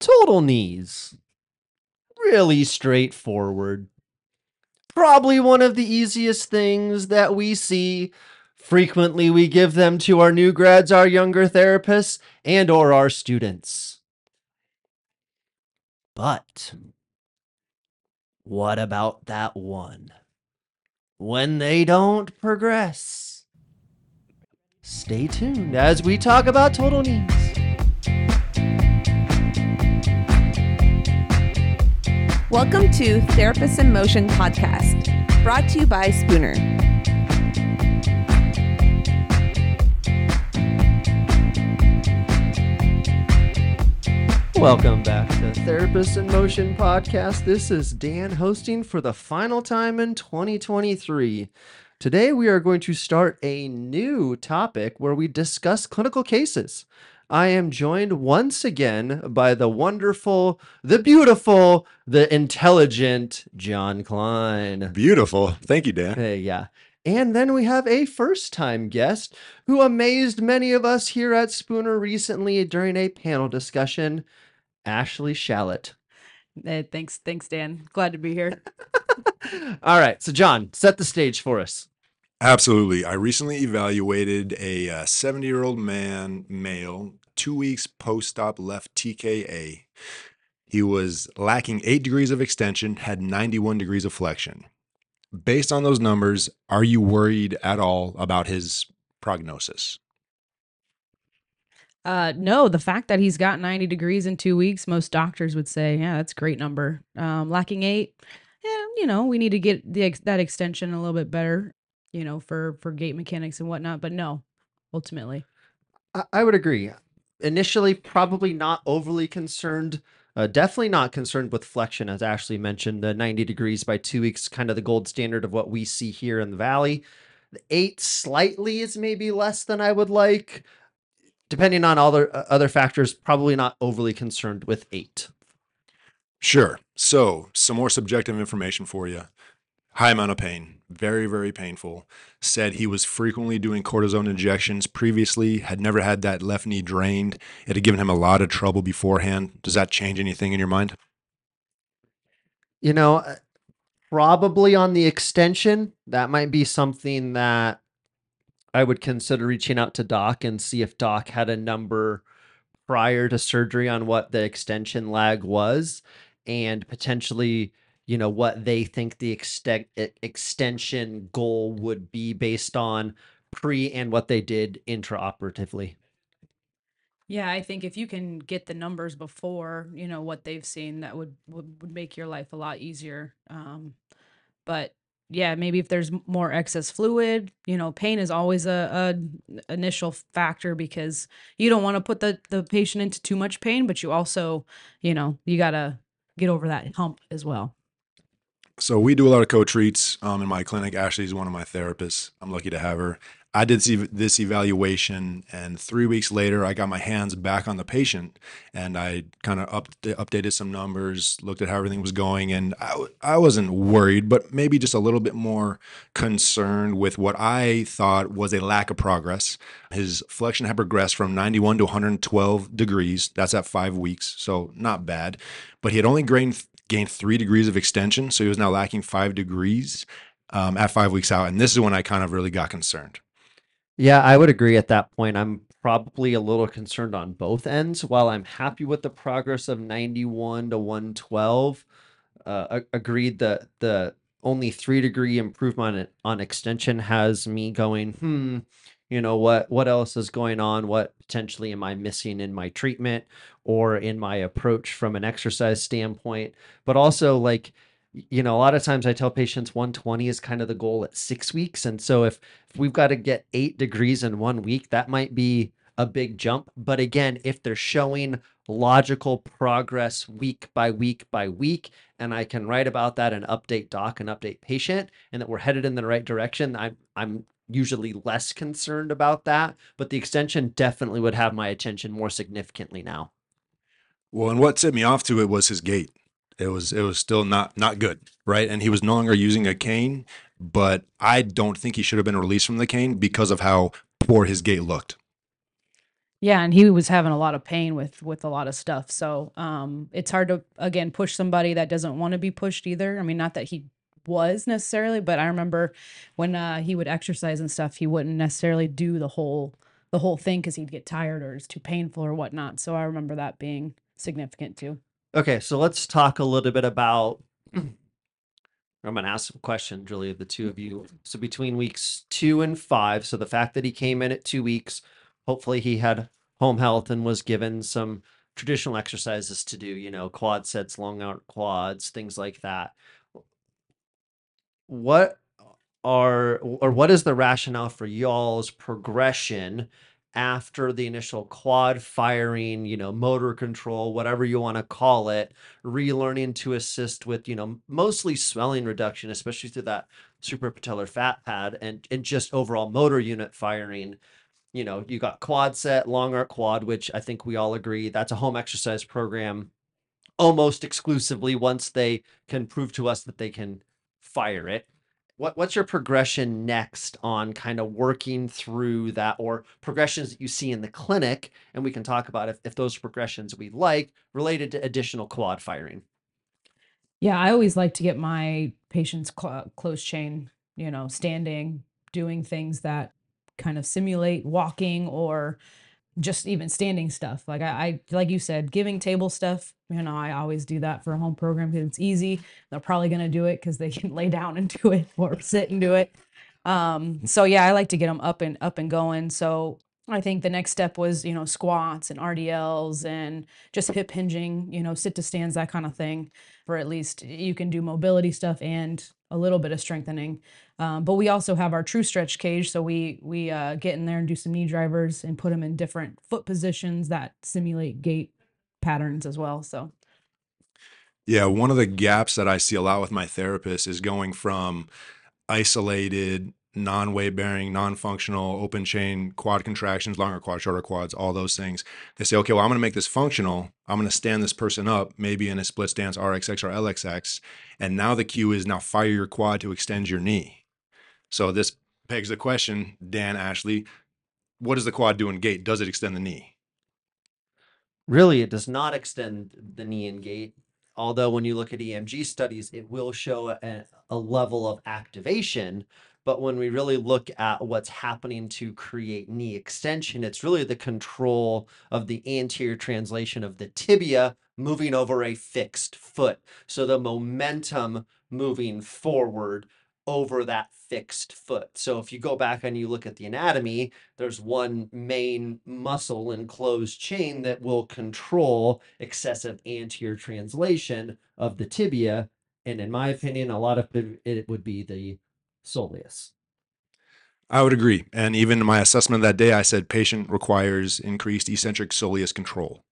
Total knees. Really straightforward. Probably one of the easiest things that we see. Frequently, we give them to our new grads, our younger therapists, and or our students. But what about that one? When they don't progress? Stay tuned as we talk about total knees. Welcome to Therapist in Motion Podcast, brought to you by Spooner. Welcome back to Therapist in Motion Podcast. This is Dan hosting for the final time in 2023. Today we are going to start a new topic where we discuss clinical cases. I am joined once again by the wonderful, the beautiful, the intelligent John Kline. Beautiful. Thank you, Dan. Hey, yeah. And then we have a first-time guest who amazed many of us here at Spooner recently during a panel discussion, Ashley Schallett. Thanks, Dan. Glad to be here. All right. So, John, set the stage for us. Absolutely. I recently evaluated a 70-year-old man, male, 2 weeks post-op left TKA. He was lacking 8 degrees of extension, had 91 degrees of flexion. Based on those numbers, are you worried at all about his prognosis? No, the fact that he's got 90 degrees in 2 weeks, most doctors would say, yeah, that's a great number. Lacking eight, yeah, you know, we need to get that extension a little bit better, you know, for gait mechanics and whatnot. But no, ultimately. I would agree. Initially, probably not overly concerned. Definitely not concerned with flexion, as Ashley mentioned. The 90 degrees by 2 weeks, kind of the gold standard of what we see here in the Valley. The 8 slightly is maybe less than I would like. Depending on all the other factors, probably not overly concerned with 8. Sure. So some more subjective information for you. High amount of pain. Very, very painful. Said he was frequently doing cortisone injections previously, had never had that left knee drained. It had given him a lot of trouble beforehand. Does that change anything in your mind? You know, probably on the extension, that might be something that I would consider reaching out to Doc and see if Doc had a number prior to surgery on what the extension lag was and potentially, you know, what they think the extension goal would be based on pre and what they did intraoperatively. Yeah, I think if you can get the numbers before, you know, what they've seen, that would make your life a lot easier. But yeah, maybe if there's more excess fluid, you know, pain is always a initial factor because you don't want to put the patient into too much pain, but you also, you know, you got to get over that hump as well. So we do a lot of co-treats in my clinic. Ashley's one of my therapists. I'm lucky to have her. I did see this evaluation, and 3 weeks later, I got my hands back on the patient, and I kind of updated some numbers, looked at how everything was going, and I wasn't worried, but maybe just a little bit more concerned with what I thought was a lack of progress. His flexion had progressed from 91 to 112 degrees. That's at 5 weeks, so not bad. But he had only gained 3 degrees of extension. So he was now lacking 5 degrees at 5 weeks out. And this is when I kind of really got concerned. Yeah, I would agree at that point. I'm probably a little concerned on both ends. While I'm happy with the progress of 91 to 112, agreed that the only 3 degree improvement on extension has me going, you know, what else is going on? What potentially am I missing in my treatment or in my approach from an exercise standpoint? But also, like, you know, a lot of times I tell patients 120 is kind of the goal at 6 weeks. And so if we've got to get 8 degrees in 1 week, that might be a big jump. But again, if they're showing logical progress week by week by week, and I can write about that and update doc and update patient and that we're headed in the right direction, I'm usually less concerned about that, but the extension definitely would have my attention more significantly now. Well, and what set me off to it was his gait. It was still not good, right? And he was no longer using a cane, but I don't think he should have been released from the cane because of how poor his gait looked. Yeah, and he was having a lot of pain with a lot of stuff. So it's hard to, again, push somebody that doesn't want to be pushed either. I mean, not that he was necessarily, but I remember when he would exercise and stuff, he wouldn't necessarily do the whole thing because he'd get tired or it's too painful or whatnot. So I remember that being significant too. Okay, so let's talk a little bit about, I'm going to ask some questions really of the two of you. So between weeks 2 and 5, so the fact that he came in at 2 weeks, hopefully he had home health and was given some traditional exercises to do, you know, quad sets, long out quads, things like that. What are, or what is the rationale for y'all's progression after the initial quad firing, you know, motor control, whatever you want to call it, relearning to assist with, you know, mostly swelling reduction, especially through that suprapatellar fat pad, and just overall motor unit firing? You know, you got quad set, long arc quad, which I think we all agree that's a home exercise program almost exclusively once they can prove to us that they can fire it. What's your progression next on kind of working through that, or progressions that you see in the clinic? And we can talk about if those progressions we like related to additional quad firing. Yeah, I always like to get my patients close chain, you know, standing, doing things that kind of simulate walking or just even standing stuff. Like I like you said, giving table stuff, you know, I always do that for a home program because it's easy. They're probably going to do it because they can lay down and do it or sit and do it. So yeah, I like to get them up and going. So I think the next step was, you know, squats and RDLs and just hip hinging, you know, sit to stands, that kind of thing, or at least you can do mobility stuff and a little bit of strengthening. But we also have our true stretch cage. So we get in there and do some knee drivers and put them in different foot positions that simulate gait patterns as well. So. Yeah. One of the gaps that I see a lot with my therapist is going from isolated, non-weight bearing, non-functional, open chain, quad contractions, longer quads, shorter quads, all those things. They say, okay, well, I'm going to make this functional. I'm going to stand this person up, maybe in a split stance, RXX or LXX. And now the cue is now fire your quad to extend your knee. So this begs the question, Dan, Ashley, what does the quad do in gait? Does it extend the knee? Really, it does not extend the knee in gait. Although when you look at EMG studies, it will show a level of activation. But when we really look at what's happening to create knee extension, it's really the control of the anterior translation of the tibia moving over a fixed foot. So the momentum moving forward over that fixed foot. So if you go back and you look at the anatomy, there's one main muscle in closed chain that will control excessive anterior translation of the tibia. And in my opinion, a lot of it would be the soleus. I would agree. And even in my assessment that day, I said patient requires increased eccentric soleus control.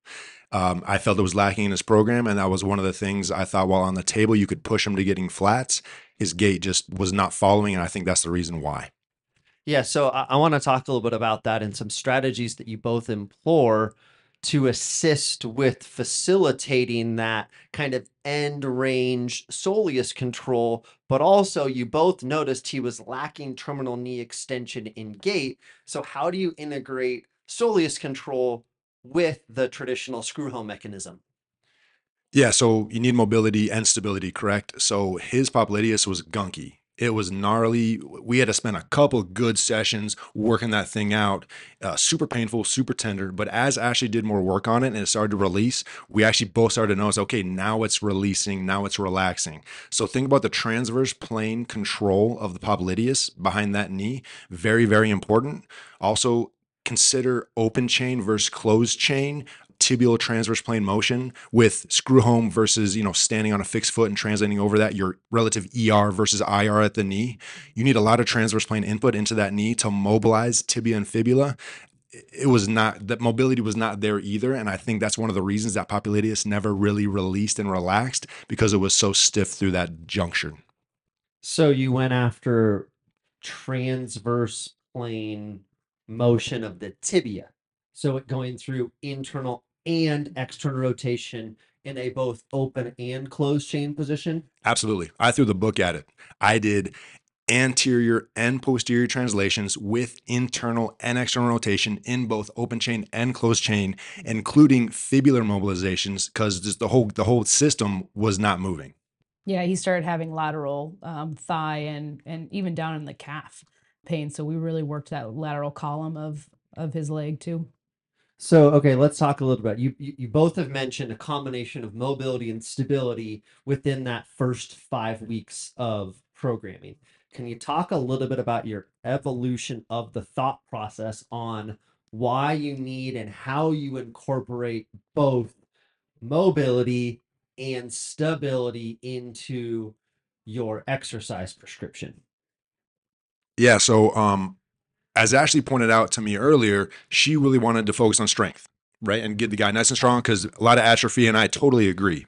I felt it was lacking in his program. And that was one of the things I thought while on the table, you could push him to getting flats. His gait just was not following. And I think that's the reason why. Yeah. So I want to talk a little bit about that and some strategies that you both employ to assist with facilitating that kind of end range soleus control, but also you both noticed he was lacking terminal knee extension in gait. So how do you integrate soleus control with the traditional screw home mechanism? Yeah, so you need mobility and stability, correct? So his popliteus was gunky. It was gnarly. We had to spend a couple good sessions working that thing out. Super painful, super tender. But as Ashley did more work on it and it started to release, we actually both started to notice, okay, now it's releasing, now it's relaxing. So think about the transverse plane control of the popliteus behind that knee. Very, very important. Also consider open chain versus closed chain, tibial transverse plane motion with screw home versus, you know, standing on a fixed foot and translating over that, your relative ER versus IR at the knee. You need a lot of transverse plane input into that knee to mobilize tibia and fibula. It was not, that mobility was not there either. And I think that's one of the reasons that popliteus never really released and relaxed, because it was so stiff through that junction. So you went after transverse plane motion of the tibia. So it going through internal and external rotation in a both open and closed chain position? Absolutely. I threw the book at it. I did anterior and posterior translations with internal and external rotation in both open chain and closed chain, including fibular mobilizations, because just the whole system was not moving. Yeah, he started having lateral thigh and even down in the calf pain. So we really worked that lateral column of his leg too. So, okay, let's talk a little bit. You both have mentioned a combination of mobility and stability within that first 5 weeks of programming. Can you talk a little bit about your evolution of the thought process on why you need and how you incorporate both mobility and stability into your exercise prescription? Yeah, so as Ashley pointed out to me earlier, she really wanted to focus on strength, right? And get the guy nice and strong, because a lot of atrophy, and I totally agree.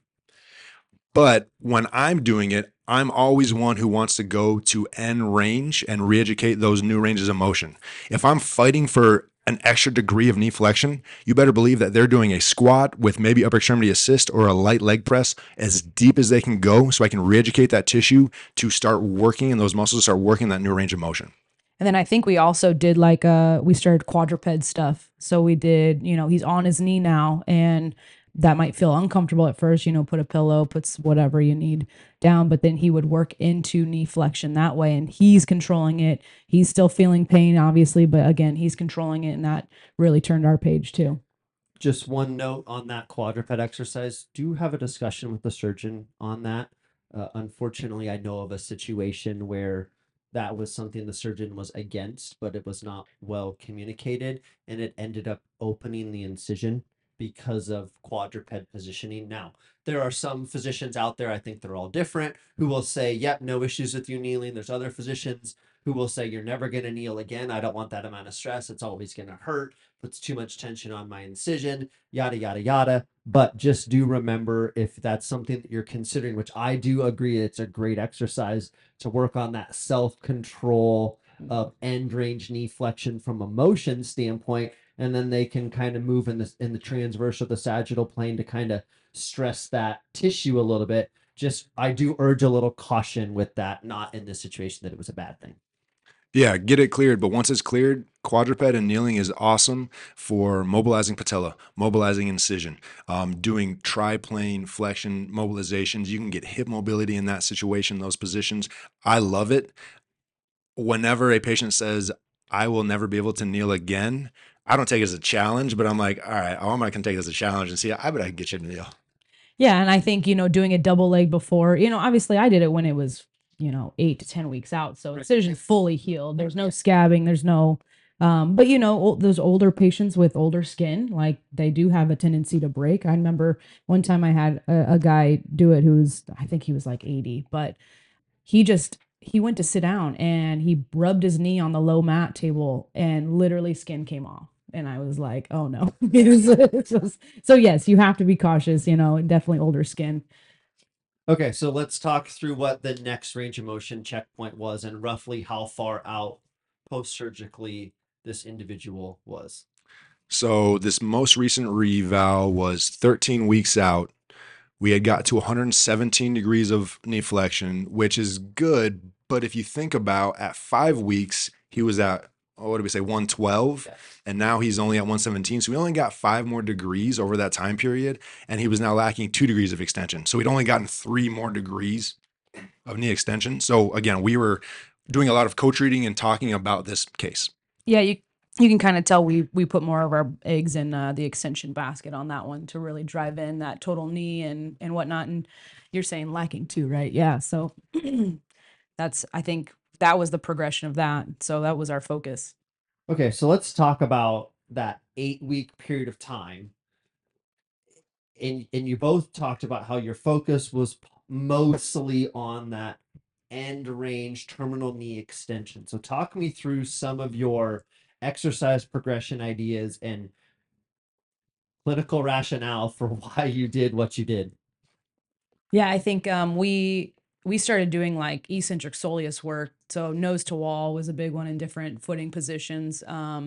But when I'm doing it, I'm always one who wants to go to end range and re-educate those new ranges of motion. If I'm fighting for an extra degree of knee flexion, you better believe that they're doing a squat with maybe upper extremity assist or a light leg press as deep as they can go, so I can re-educate that tissue to start working and those muscles start working that new range of motion. And then I think we also did we started quadruped stuff. So we did, he's on his knee now, and that might feel uncomfortable at first, put a pillow, puts whatever you need down, but then he would work into knee flexion that way, and he's controlling it. He's still feeling pain, obviously, but again, he's controlling it, and that really turned our page too. Just one note on that quadruped exercise. Do have a discussion with the surgeon on that. Unfortunately, I know of a situation where that was something the surgeon was against, but it was not well communicated, and it ended up opening the incision because of quadruped positioning. Now, there are some physicians out there, I think they're all different, who will say, yep, no issues with you kneeling. There's other physicians who will say, you're never going to kneel again. I don't want that amount of stress. It's always going to hurt. Puts too much tension on my incision, yada, yada, yada. But just do remember, if that's something that you're considering, which I do agree, it's a great exercise to work on that self-control of end range knee flexion from a motion standpoint. And then they can kind of move in the transverse of the sagittal plane to kind of stress that tissue a little bit. Just, I do urge a little caution with that, not in this situation that it was a bad thing. Yeah, get it cleared. But once it's cleared, quadruped and kneeling is awesome for mobilizing patella, mobilizing incision, doing triplane flexion mobilizations. You can get hip mobility in that situation, those positions. I love it. Whenever a patient says, I will never be able to kneel again, I don't take it as a challenge, but I'm like, all right, all I can take it as a challenge and see, I bet I can get you to kneel. Yeah. And I think, doing a double leg before, obviously I did it when it was, 8 to 10 weeks out. So incision fully healed. There's no scabbing. There's no, but those older patients with older skin, like they do have a tendency to break. I remember one time I had a guy do it who's, I think he was like 80, but he went to sit down and he rubbed his knee on the low mat table and literally skin came off. And I was like, oh no. So yes, you have to be cautious, definitely older skin. Okay. So let's talk through what the next range of motion checkpoint was and roughly how far out post-surgically this individual was. So this most recent reeval was 13 weeks out. We had got to 117 degrees of knee flexion, which is good. But if you think about, at 5 weeks, he was at, 112. Yes. And now he's only at 117. So we only got 5 more degrees over that time period. And he was now lacking 2 degrees of extension. So we'd only gotten 3 more degrees of knee extension. So again, we were doing a lot of coach reading and talking about this case. Yeah, you can kind of tell we put more of our eggs in the extension basket on that one to really drive in that total knee and whatnot. And you're saying lacking 2, right? Yeah. So I think that was the progression of that. So that was our focus. Okay. So let's talk about that 8-week period of time. And you both talked about how your focus was mostly on that end range terminal knee extension. So talk me through some of your exercise progression ideas and clinical rationale for why you did what you did. Yeah, I think we started doing like eccentric soleus work. So nose to wall was a big one in different footing positions. I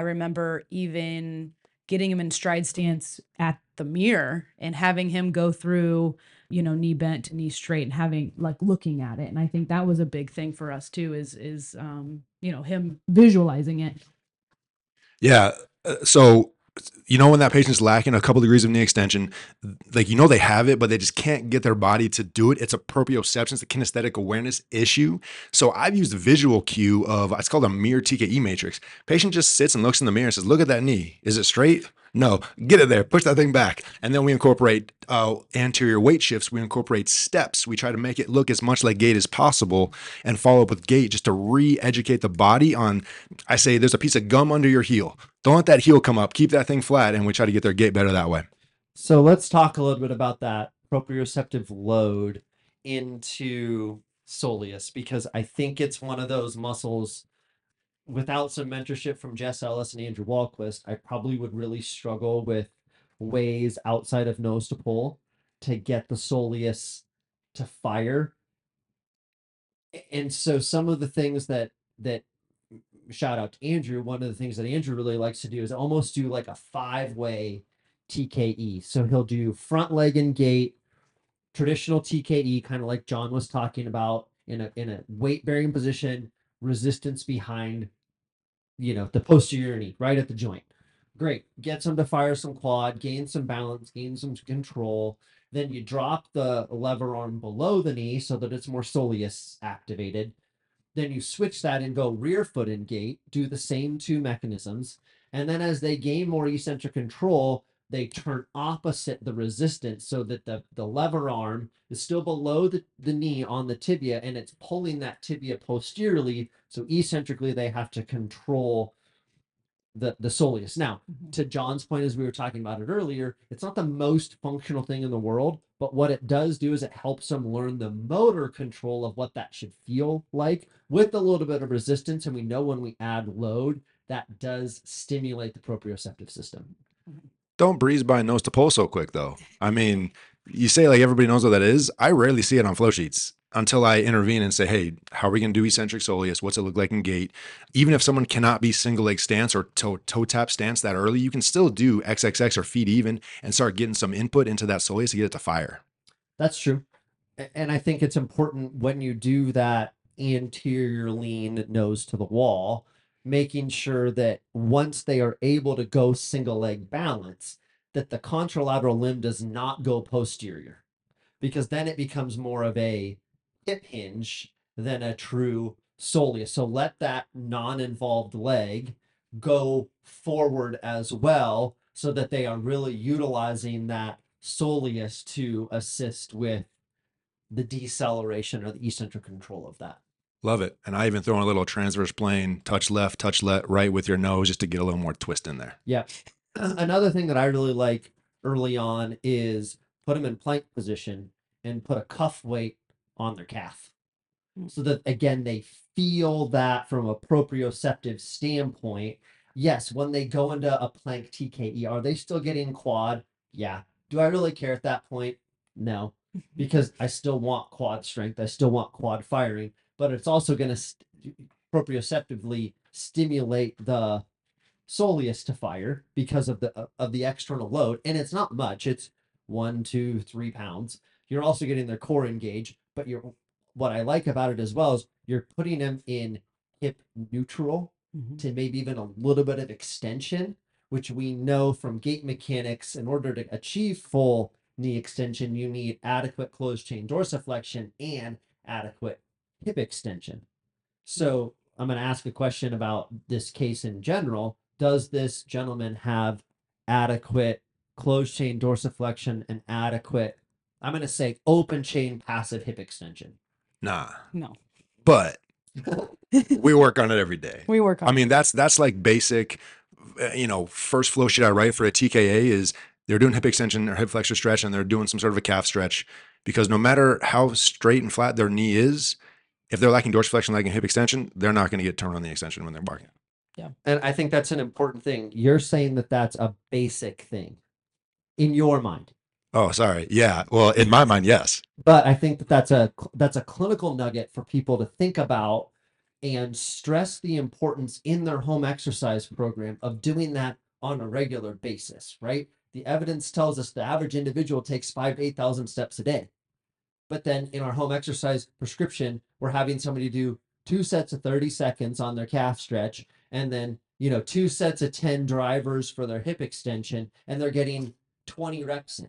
remember even getting him in stride stance at the mirror and having him go through, you know, knee bent to knee straight and having like looking at it. And I think that was a big thing for us too, is, you know, him visualizing it. Yeah. So, you know, when that patient's lacking a couple degrees of knee extension, like, you know, they have it, but they just can't get their body to do it. It's a proprioception, it's a kinesthetic awareness issue. So I've used the visual cue of, it's called a mirror TKE matrix. Patient just sits and looks in the mirror and says, look at that knee. Is it straight? No, get it there, push that thing back. And then we incorporate anterior weight shifts. We incorporate steps. We try to make it look as much like gait as possible and follow up with gait just to re-educate the body on, I say, there's a piece of gum under your heel. Don't let that heel come up. Keep that thing flat. And we try to get their gait better that way. So let's talk a little bit about that proprioceptive load into soleus, because I think it's one of those muscles without some mentorship from Jess Ellis and Andrew Walquist, I probably would really struggle with ways outside of nose to pull to get the soleus to fire. And so some of the things that shout out to Andrew, one of the things that Andrew really likes to do is almost do like a 5-way TKE. So he'll do front leg and gait, traditional TKE, kind of like John was talking about, in a weight bearing position, resistance behind, you know, the posterior knee, right at the joint. Great. Get some to fire some quad, gain some balance, gain some control. Then you drop the lever arm below the knee so that it's more soleus activated. Then you switch that and go rear foot and gait, do the same two mechanisms. And then as they gain more eccentric control, they turn opposite the resistance so that the lever arm is still below the knee on the tibia, and it's pulling that tibia posteriorly. So eccentrically, they have to control the soleus. Now, to John's point, as we were talking about it earlier, it's not the most functional thing in the world, but what it does do is it helps them learn the motor control of what that should feel like with a little bit of resistance. And we know when we add load, that does stimulate the proprioceptive system. Don't breeze by nose to pole so quick, though. I mean, you say like everybody knows what that is. I rarely see it on flow sheets until I intervene and say, hey, how are we going to do eccentric soleus? What's it look like in gait? Even if someone cannot be single leg stance or toe tap stance that early, you can still do XXX or feet even and start getting some input into that soleus to get it to fire. That's true. And I think it's important when you do that anterior lean nose to the wall, making sure that once they are able to go single leg balance, that the contralateral limb does not go posterior, because then it becomes more of a hip hinge than a true soleus. So let that non-involved leg go forward as well so that they are really utilizing that soleus to assist with the deceleration or the eccentric control of that. Love it. And I even throw in a little transverse plane, touch left, touch right with your nose just to get a little more twist in there. Yeah. Another thing that I really like early on is put them in plank position and put a cuff weight on their calf so that, again, they feel that from a proprioceptive standpoint. Yes, when they go into a plank TKE, are they still getting quad? Yeah. Do I really care at that point? No, because I still want quad strength. I still want quad firing. But it's also going to proprioceptively stimulate the soleus to fire because of the external load. And it's not much. It's 1, 2, 3 pounds. You're also getting their core engaged. But what I like about it as well is you're putting them in hip neutral to maybe even a little bit of extension, which we know from gait mechanics, in order to achieve full knee extension, you need adequate closed chain dorsiflexion and adequate hip extension. So I'm going to ask a question about this case in general. Does this gentleman have adequate closed chain dorsiflexion and adequate, I'm going to say, open chain passive hip extension? Nah. No. But we work on it every day. We work on it. I mean, that's like basic, you know, first flow sheet I write for a TKA is they're doing hip extension or hip flexor stretch, and they're doing some sort of a calf stretch, because no matter how straight and flat their knee is, if they're lacking dorsiflexion, lacking hip extension, they're not going to get turned on the extension when they're barking. Yeah. And I think that's an important thing. You're saying that that's a basic thing in your mind. Oh, sorry. Yeah. Well, in my mind, yes. But I think that that's a clinical nugget for people to think about and stress the importance in their home exercise program of doing that on a regular basis, right? The evidence tells us the average individual takes 5,000 to 8,000 steps a day. But then in our home exercise prescription, we're having somebody do 2 sets of 30 seconds on their calf stretch, and then, you know, 2 sets of 10 drivers for their hip extension, and they're getting 20 reps in.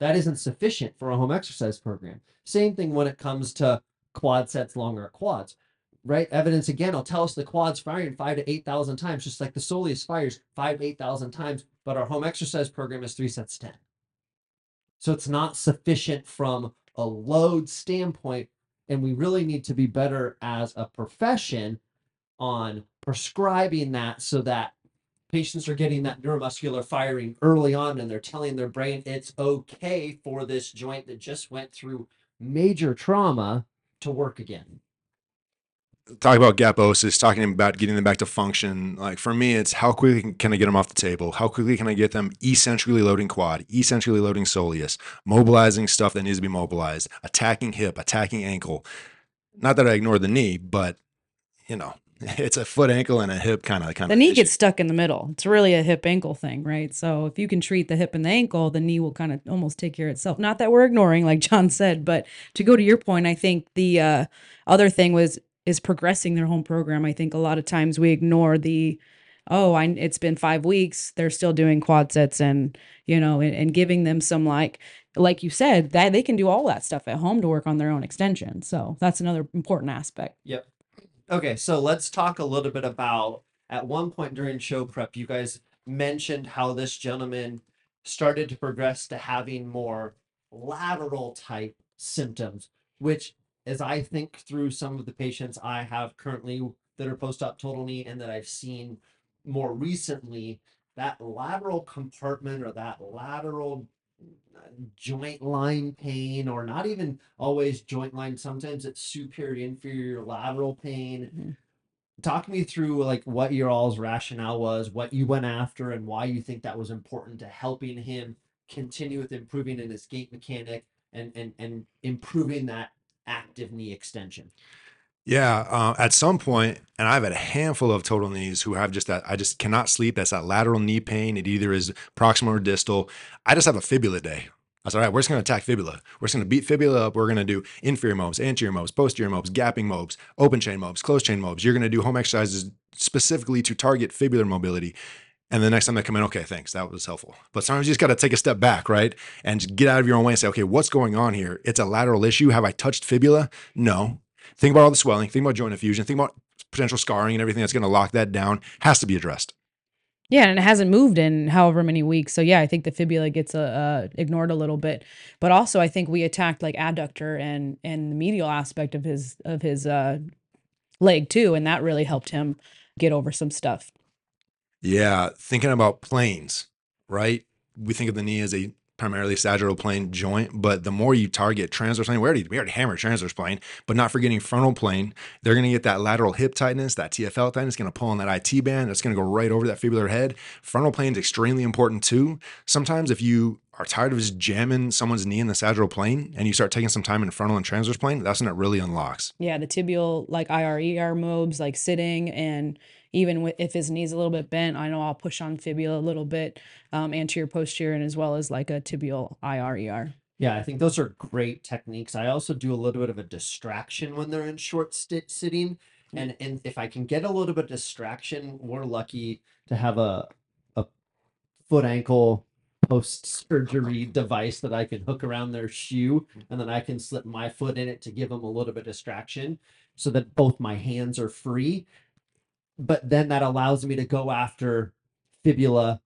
That isn't sufficient for a home exercise program. Same thing when it comes to quad sets, longer quads, right? Evidence, again, will tell us the quad's firing 5,000 to 8,000 times, just like the soleus fires 5,000 to 8,000 times, but our home exercise program is 3 sets of 10. So it's not sufficient from a load standpoint, and we really need to be better as a profession on prescribing that so that patients are getting that neuromuscular firing early on, and they're telling their brain it's okay for this joint that just went through major trauma to work again. Talking about gaposis, talking about getting them back to function. Like for me, it's how quickly can I get them off the table? How quickly can I get them eccentrically loading quad, eccentrically loading soleus, mobilizing stuff that needs to be mobilized, attacking hip, attacking ankle. Not that I ignore the knee, but you know, it's a foot ankle and a hip kind of. The knee issue gets stuck in the middle. It's really a hip ankle thing, right? So if you can treat the hip and the ankle, the knee will kind of almost take care of itself. Not that we're ignoring, like John said, but to go to your point, I think the other thing is progressing their home program. I think a lot of times we ignore the, it's been 5 weeks, they're still doing quad sets and, you know, and giving them some, like you said, that they can do all that stuff at home to work on their own extension. So that's another important aspect. Yep. Okay, so let's talk a little bit about, at one point during show prep, you guys mentioned how this gentleman started to progress to having more lateral type symptoms, which as I think through some of the patients I have currently that are post-op total knee and that I've seen more recently, that lateral compartment or that lateral joint line pain, or not even always joint line, sometimes it's superior inferior lateral pain. Mm-hmm. Talk me through like what your all's rationale was, what you went after, and why you think that was important to helping him continue with improving in his gait mechanic and improving that active knee extension. Yeah. At some point, and I've had a handful of total knees who have just that, I just cannot sleep. That's that lateral knee pain. It either is proximal or distal. I just have a fibula day. I said, all right, we're just going to attack fibula. We're just going to beat fibula up. We're going to do inferior mobs, anterior mobs, posterior mobs, gapping mobs, open chain mobs, closed chain mobs. You're going to do home exercises specifically to target fibular mobility. And the next time they come in, okay, thanks, that was helpful. But sometimes you just got to take a step back, right? And just get out of your own way and say, okay, what's going on here? It's a lateral issue. Have I touched fibula? No. Think about all the swelling. Think about joint effusion. Think about potential scarring and everything that's going to lock that down. Has to be addressed. Yeah, and it hasn't moved in however many weeks. So yeah, I think the fibula gets ignored a little bit. But also, I think we attacked like adductor and the medial aspect of his leg too, and that really helped him get over some stuff. Yeah, thinking about planes, right? We think of the knee as a primarily sagittal plane joint, but the more you target transverse plane, we already hammered transverse plane, but not forgetting frontal plane, they're going to get that lateral hip tightness, that TFL tightness, going to pull on that IT band, it's going to go right over that fibular head. Frontal plane is extremely important too. Sometimes if you are tired of just jamming someone's knee in the sagittal plane and you start taking some time in frontal and transverse plane, that's when it really unlocks. Yeah, the tibial, like IR-ER mobs, like sitting, and even if his knee's a little bit bent, I know I'll push on fibula a little bit, anterior, posterior, and as well as like a tibial IR-ER. Yeah, I think those are great techniques. I also do a little bit of a distraction when they're in short sitting. And if I can get a little bit of distraction, we're lucky to have a foot ankle post-surgery device that I can hook around their shoe, and then I can slip my foot in it to give them a little bit of distraction so that both my hands are free. But then that allows me to go after fibula,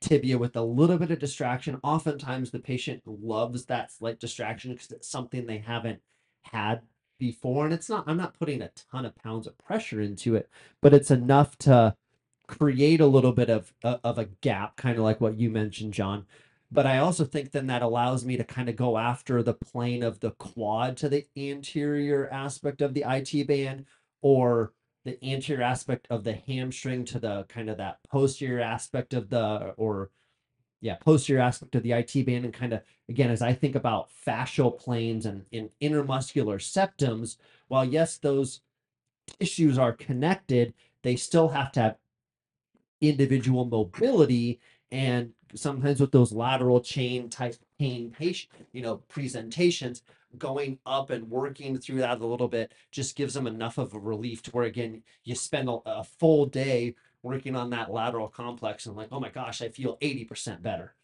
tibia with a little bit of distraction. Oftentimes the patient loves that slight distraction because it's something they haven't had before. And it's not, I'm not putting a ton of pounds of pressure into it, but it's enough to create a little bit of a gap, kind of like what you mentioned, John. But I also think then that allows me to kind of go after the plane of the quad to the anterior aspect of the IT band, or the anterior aspect of the hamstring to the kind of that posterior aspect of the, posterior aspect of the IT band. And kind of, again, as I think about fascial planes and intermuscular septums, while yes, those tissues are connected, they still have to have individual mobility, and sometimes with those lateral chain type pain patient, presentations, going up and working through that a little bit just gives them enough of a relief to where, again, you spend a full day working on that lateral complex and like, oh my gosh, I feel 80% better.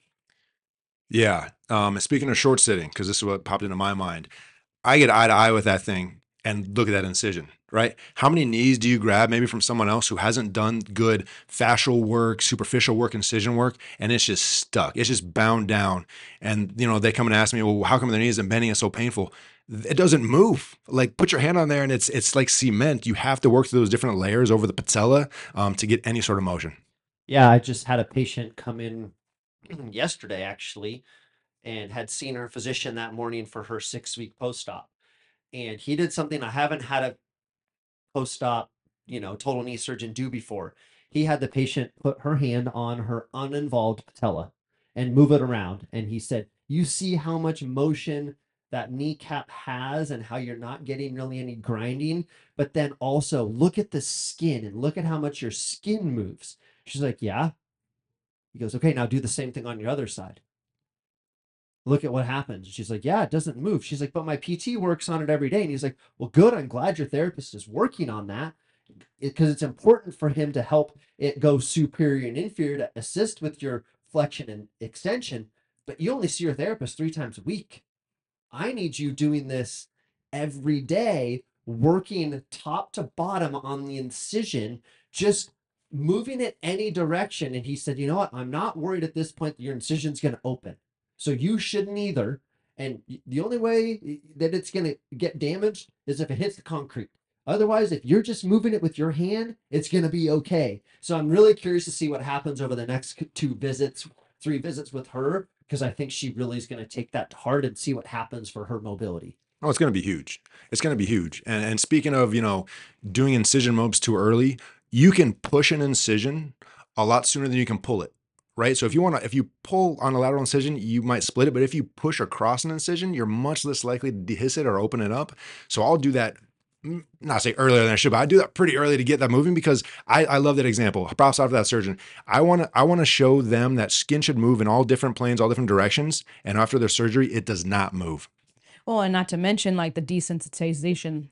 Yeah. Speaking of short sitting, because this is what popped into my mind, I get eye to eye with that thing and look at that incision, right? How many knees do you grab maybe from someone else who hasn't done good fascial work, superficial work, incision work, and it's just stuck. It's just bound down. And, they come and ask me, well, how come their knees and bending is so painful? It doesn't move. Like, put your hand on there and it's like cement. You have to work through those different layers over the patella to get any sort of motion. Yeah, I just had a patient come in yesterday, actually, and had seen her physician that morning for her 6-week post-op. And he did something I haven't had a post-op, total knee surgeon do before. He had the patient put her hand on her uninvolved patella and move it around. And he said, you see how much motion that kneecap has and how you're not getting really any grinding. But then also look at the skin and look at how much your skin moves. She's like, yeah. He goes, okay, now do the same thing on your other side. Look at what happens. She's like, yeah, it doesn't move. She's like, but my PT works on it every day. And he's like, well, good. I'm glad your therapist is working on that because it's important for him to help it go superior and inferior to assist with your flexion and extension. But you only see your therapist 3 times a week. I need you doing this every day, working top to bottom on the incision, just moving it any direction. And he said, you know what? I'm not worried at this point that your incision's going to open. So you shouldn't either. And the only way that it's going to get damaged is if it hits the concrete. Otherwise, if you're just moving it with your hand, it's going to be okay. So I'm really curious to see what happens over the next 3 visits with her, because I think she really is going to take that to heart and see what happens for her mobility. Oh, it's going to be huge. It's going to be huge. And speaking of, doing incision mobs too early, you can push an incision a lot sooner than you can pull it. Right? So if you pull on a lateral incision, you might split it, but if you push across an incision, you're much less likely to dehisce it or open it up. So I'll do that, not say earlier than I should, but I do that pretty early to get that moving because I love that example. Props out to that surgeon. I want to show them that skin should move in all different planes, all different directions. And after their surgery, it does not move. Well, and not to mention like the desensitization,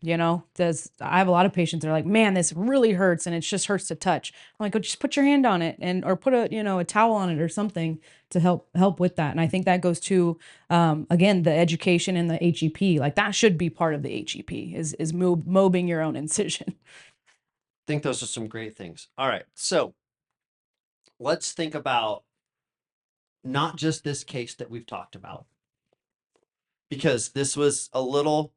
I have a lot of patients that are like, man, this really hurts. And it just hurts to touch. I'm like, oh, just put your hand on it or put a towel on it or something to help with that. And I think that goes to, again, the education and the HEP, like that should be part of the HEP is mobbing your own incision. I think those are some great things. All right. So let's think about not just this case that we've talked about, because this was a little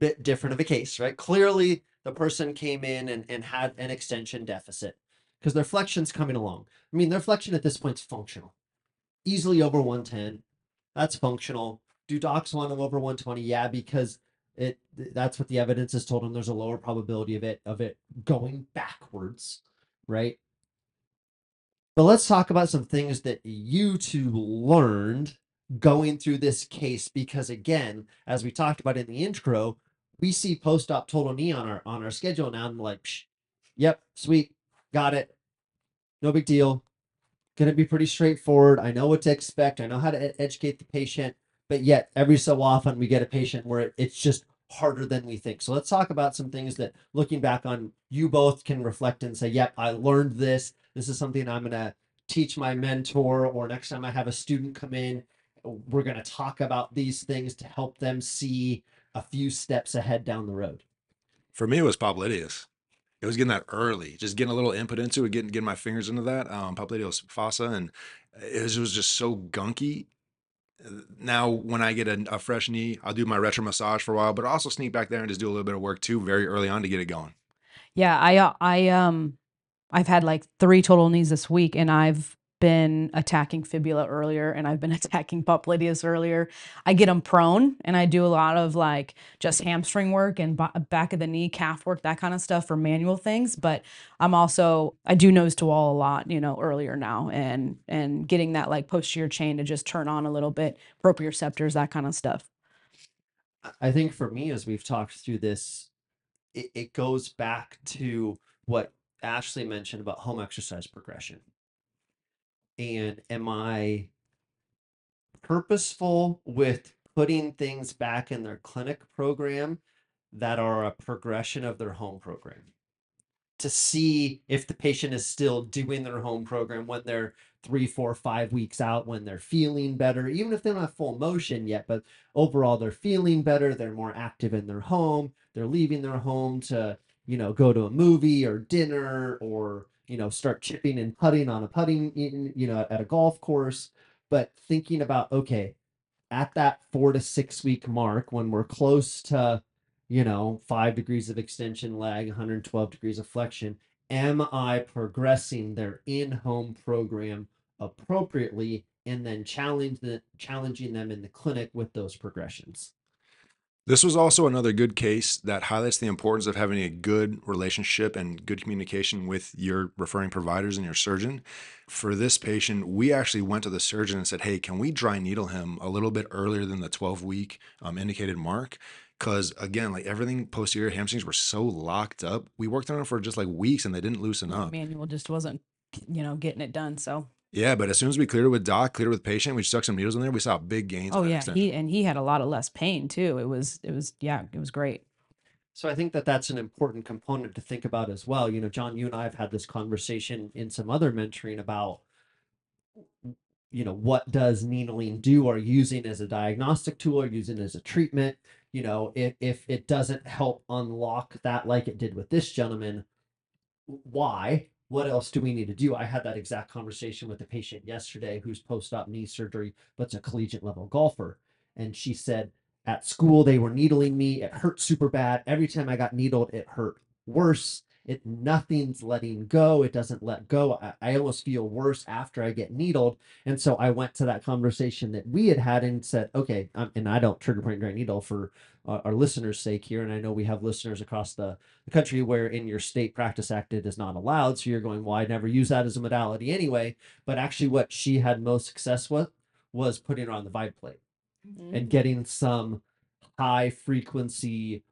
bit different of a case, right? Clearly, the person came in and had an extension deficit because their flexion's coming along. I mean, their flexion at this point's functional. Easily over 110, that's functional. Do docs want them over 120? Yeah, because that's what the evidence has told them. There's a lower probability of it going backwards, right? But let's talk about some things that you two learned going through this case, because again, as we talked about in the intro, we see post-op total knee on our schedule now. I'm like, psh, yep, sweet, got it, no big deal, gonna be pretty straightforward. I know what to expect. I know how to educate the patient, but yet every so often we get a patient where it's just harder than we think. So let's talk about some things that, looking back on, you both can reflect and say, yep, I learned this. This is something I'm gonna teach my mentor, or next time I have a student come in, we're going to talk about these things to help them see a few steps ahead down the road. For me, it was popliteus. It was getting that early, just getting a little input into it, getting my fingers into that, popliteus fossa. And it was just so gunky. Now, when I get a fresh knee, I'll do my retro massage for a while, but I'll also sneak back there and just do a little bit of work too, very early on to get it going. Yeah. I've had like 3 total knees this week, and I've been attacking fibula earlier, and I've been attacking popliteus earlier. I get them prone, and I do a lot of like just hamstring work and back of the knee, calf work, that kind of stuff for manual things. But I do nose to wall a lot, earlier now, and getting that like posterior chain to just turn on a little bit, proprioceptors, that kind of stuff. I think for me, as we've talked through this, it goes back to what Ashley mentioned about home exercise progression. And am I purposeful with putting things back in their clinic program that are a progression of their home program, to see if the patient is still doing their home program when they're 3, 4, 5 weeks out, when they're feeling better, even if they don't have full motion yet, but overall they're feeling better, they're more active in their home, they're leaving their home to, you know, go to a movie or dinner or, you know, start chipping and putting on a putting, you know, at a golf course. But thinking about, okay, at that 4 to 6 week mark, when we're close to, you know, 5 degrees of extension lag, 112 degrees of flexion, am I progressing their in-home program appropriately, and then challenging them in the clinic with those progressions? This was also another good case that highlights the importance of having a good relationship and good communication with your referring providers and your surgeon. For this patient, we actually went to the surgeon and said, hey, can we dry needle him a little bit earlier than the 12-week indicated mark? Because again, like everything posterior hamstrings were so locked up. We worked on it for just like weeks and they didn't loosen up. Manual just wasn't, you know, getting it done. So yeah, but as soon as we cleared it with doc, cleared it with patient, we stuck some needles in there. We saw big gains. Oh yeah, he had a lot of less pain too. It was great. So I think that that's an important component to think about as well. You know, John, you and I have had this conversation in some other mentoring about, you know, what does needling do, or using as a diagnostic tool or using as a treatment? You know, if it doesn't help unlock that like it did with this gentleman, why? What else do we need to do? I had that exact conversation with a patient yesterday who's post-op knee surgery, but's a collegiate level golfer. And she said, at school, they were needling me. It hurt super bad. Every time I got needled, it hurt worse. Nothing's letting go. It doesn't let go. I almost feel worse after I get needled. And so I went to that conversation that we had and said, okay, and I don't trigger point dry needle for our listeners' sake here. And I know we have listeners across the country where in your state practice act, it is not allowed. So you're going, well, I never use that as a modality anyway. But actually what she had most success with was putting her on the vibe plate and getting some high frequency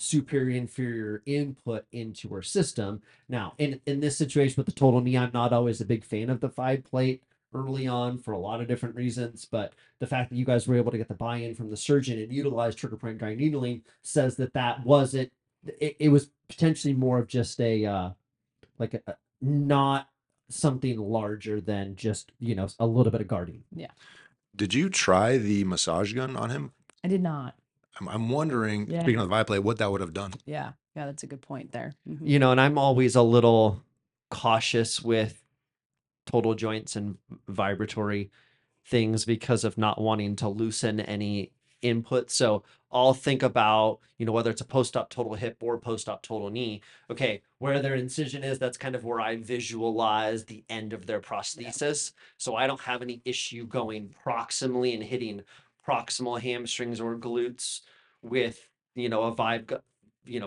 superior inferior input into her system. Now in this situation with the total knee, I'm not always a big fan of the vibe plate early on for a lot of different reasons, but the fact that you guys were able to get the buy-in from the surgeon and utilize trigger point dry needling says that that wasn't it. It was potentially more of just a not something larger than just, you know, a little bit of guarding. Yeah. Did you try the massage gun on him? I did not. I'm wondering, yeah, speaking of the vibe plate, what that would have done. Yeah. Yeah. That's a good point there. Mm-hmm. You know, and I'm always a little cautious with total joints and vibratory things because of not wanting to loosen any input. So I'll think about, you know, whether it's a post-op total hip or post-op total knee, okay, where their incision is, that's kind of where I visualize the end of their prosthesis. Yeah. So I don't have any issue going proximally and hitting proximal hamstrings or glutes with, you know, a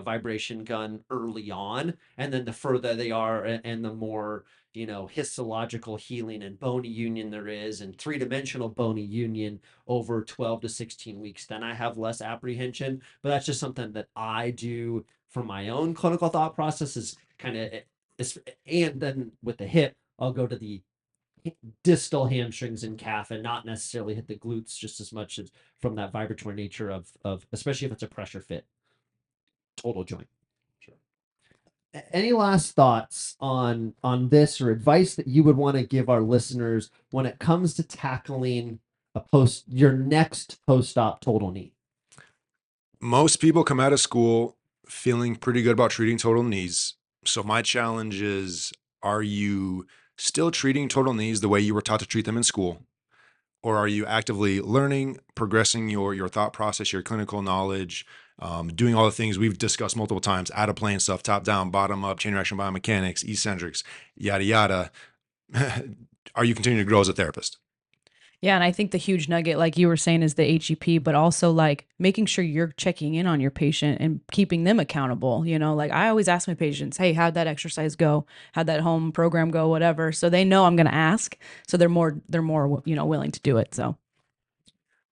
vibration gun early on. And then the further they are and the more, you know, histological healing and bony union there is, and three-dimensional bony union over 12 to 16 weeks, then I have less apprehension. But that's just something that I do for my own clinical thought process is kind of, and then with the hip, I'll go to the distal hamstrings and calf and not necessarily hit the glutes just as much as from that vibratory nature of especially if it's a pressure fit total joint. Sure. Any last thoughts on this or advice that you would want to give our listeners when it comes to tackling your next post-op total knee? Most people come out of school feeling pretty good about treating total knees. So my challenge is, are you still treating total knees the way you were taught to treat them in school? Or are you actively learning, progressing your thought process, your clinical knowledge, doing all the things we've discussed multiple times, out of plane stuff, top down, bottom up, chain reaction biomechanics, eccentrics, yada, yada. Are you continuing to grow as a therapist? Yeah. And I think the huge nugget, like you were saying, is the HEP, but also like making sure you're checking in on your patient and keeping them accountable. You know, like I always ask my patients, hey, how'd that exercise go? How'd that home program go? Whatever. So they know I'm going to ask. So they're more, you know, willing to do it. So.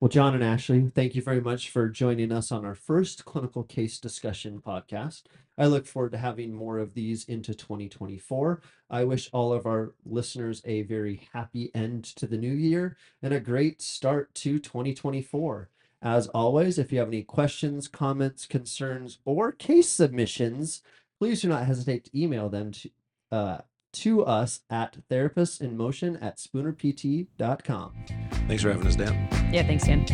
Well, John and Ashley, thank you very much for joining us on our first clinical case discussion podcast. I look forward to having more of these into 2024. I wish all of our listeners a very happy end to the new year and a great start to 2024. As always, if you have any questions, comments, concerns, or case submissions, please do not hesitate to email them to us at therapistinmotion@spoonerpt.com. Thanks for having us, Dan. Yeah, thanks, Dan.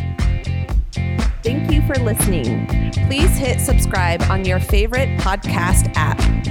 Thank you for listening. Please hit subscribe on your favorite podcast app.